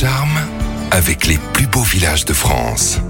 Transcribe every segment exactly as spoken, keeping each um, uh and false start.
charme avec les plus beaux villages de France.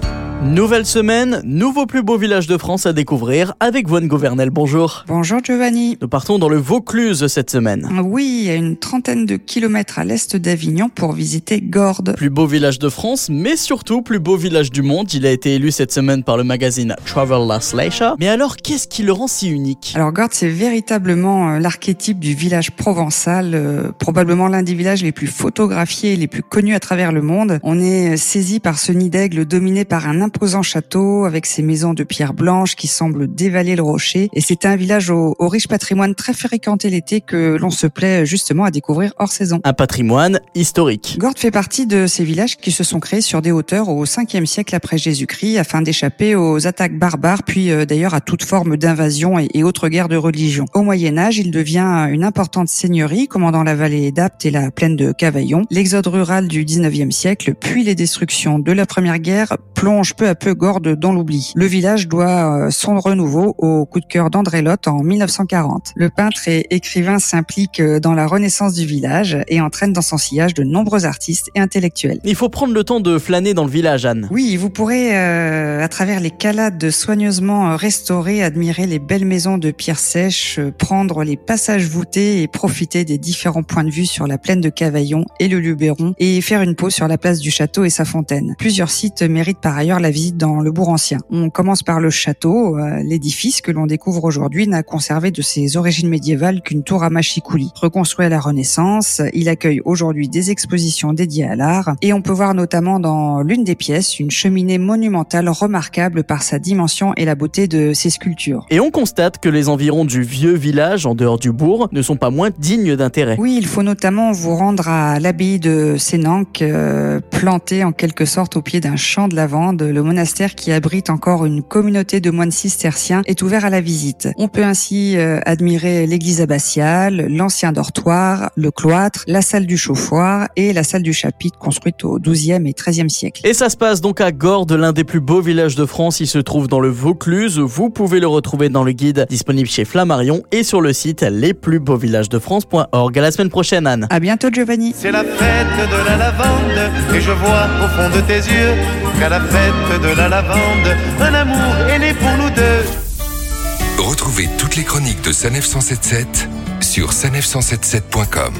Nouvelle semaine, nouveau plus beau village de France à découvrir avec Anne Gouvernel. Bonjour. Bonjour Giovanni. Nous partons dans le Vaucluse cette semaine. Oui, à une trentaine de kilomètres à l'est d'Avignon pour visiter Gordes. Plus beau village de France, mais surtout plus beau village du monde. Il a été élu cette semaine par le magazine Traveler's Leisure. Mais alors, qu'est-ce qui le rend si unique ? Alors Gordes, c'est véritablement l'archétype du village provençal, euh, probablement l'un des villages les plus photographiés et les plus connus à travers le monde. On est saisi par ce nid d'aigle dominé par un imposant château avec ses maisons de pierre blanche qui semblent dévaler le rocher, et c'est un village au, au riche patrimoine très fréquenté l'été que l'on se plaît justement à découvrir hors saison. Un patrimoine historique. Gordes fait partie de ces villages qui se sont créés sur des hauteurs au cinquième siècle après Jésus-Christ afin d'échapper aux attaques barbares, puis euh, d'ailleurs à toute forme d'invasion et, et autres guerres de religion. Au Moyen-Âge, il devient une importante seigneurie commandant la vallée d'Apte et la plaine de Cavaillon. L'exode rural du dix-neuvième siècle, puis les destructions de la Première Guerre plongent peu à peu Gordes dans l'oubli. Le village doit son renouveau au coup de cœur d'André Lotte en mille neuf cent quarante. Le peintre et écrivain s'implique dans la renaissance du village et entraîne dans son sillage de nombreux artistes et intellectuels. Il faut prendre le temps de flâner dans le village, Anne. Oui, vous pourrez, euh, à travers les calades soigneusement restaurées, admirer les belles maisons de pierre sèche, prendre les passages voûtés et profiter des différents points de vue sur la plaine de Cavaillon et le Luberon, et faire une pause sur la place du château et sa fontaine. Plusieurs sites méritent par ailleurs la La visite dans le bourg ancien. On commence par le château. Euh, l'édifice que l'on découvre aujourd'hui n'a conservé de ses origines médiévales qu'une tour à mâchicoulis. Reconstruit à la Renaissance, il accueille aujourd'hui des expositions dédiées à l'art, et on peut voir notamment dans l'une des pièces une cheminée monumentale remarquable par sa dimension et la beauté de ses sculptures. Et on constate que les environs du vieux village, en dehors du bourg, ne sont pas moins dignes d'intérêt. Oui, il faut notamment vous rendre à l'abbaye de Sénanque, euh, plantée en quelque sorte au pied d'un champ de lavande. Le monastère qui abrite encore une communauté de moines cisterciens est ouvert à la visite. On peut ainsi euh, admirer l'église abbatiale, l'ancien dortoir, le cloître, la salle du chauffoir et la salle du chapitre construite au douzième et treizième siècle. Et ça se passe donc à Gordes, l'un des plus beaux villages de France. Il se trouve dans le Vaucluse. Vous pouvez le retrouver dans le guide disponible chez Flammarion et sur le site les plus beaux villages de France point org. À la semaine prochaine, Anne. À bientôt, Giovanni. C'est la fête de la lavande et je vois au fond de tes yeux qu'à la fête de la lavande, un amour est né pour nous deux. Retrouvez toutes les chroniques de Sanef dix-sept sept sur sanef dix-sept sept point com.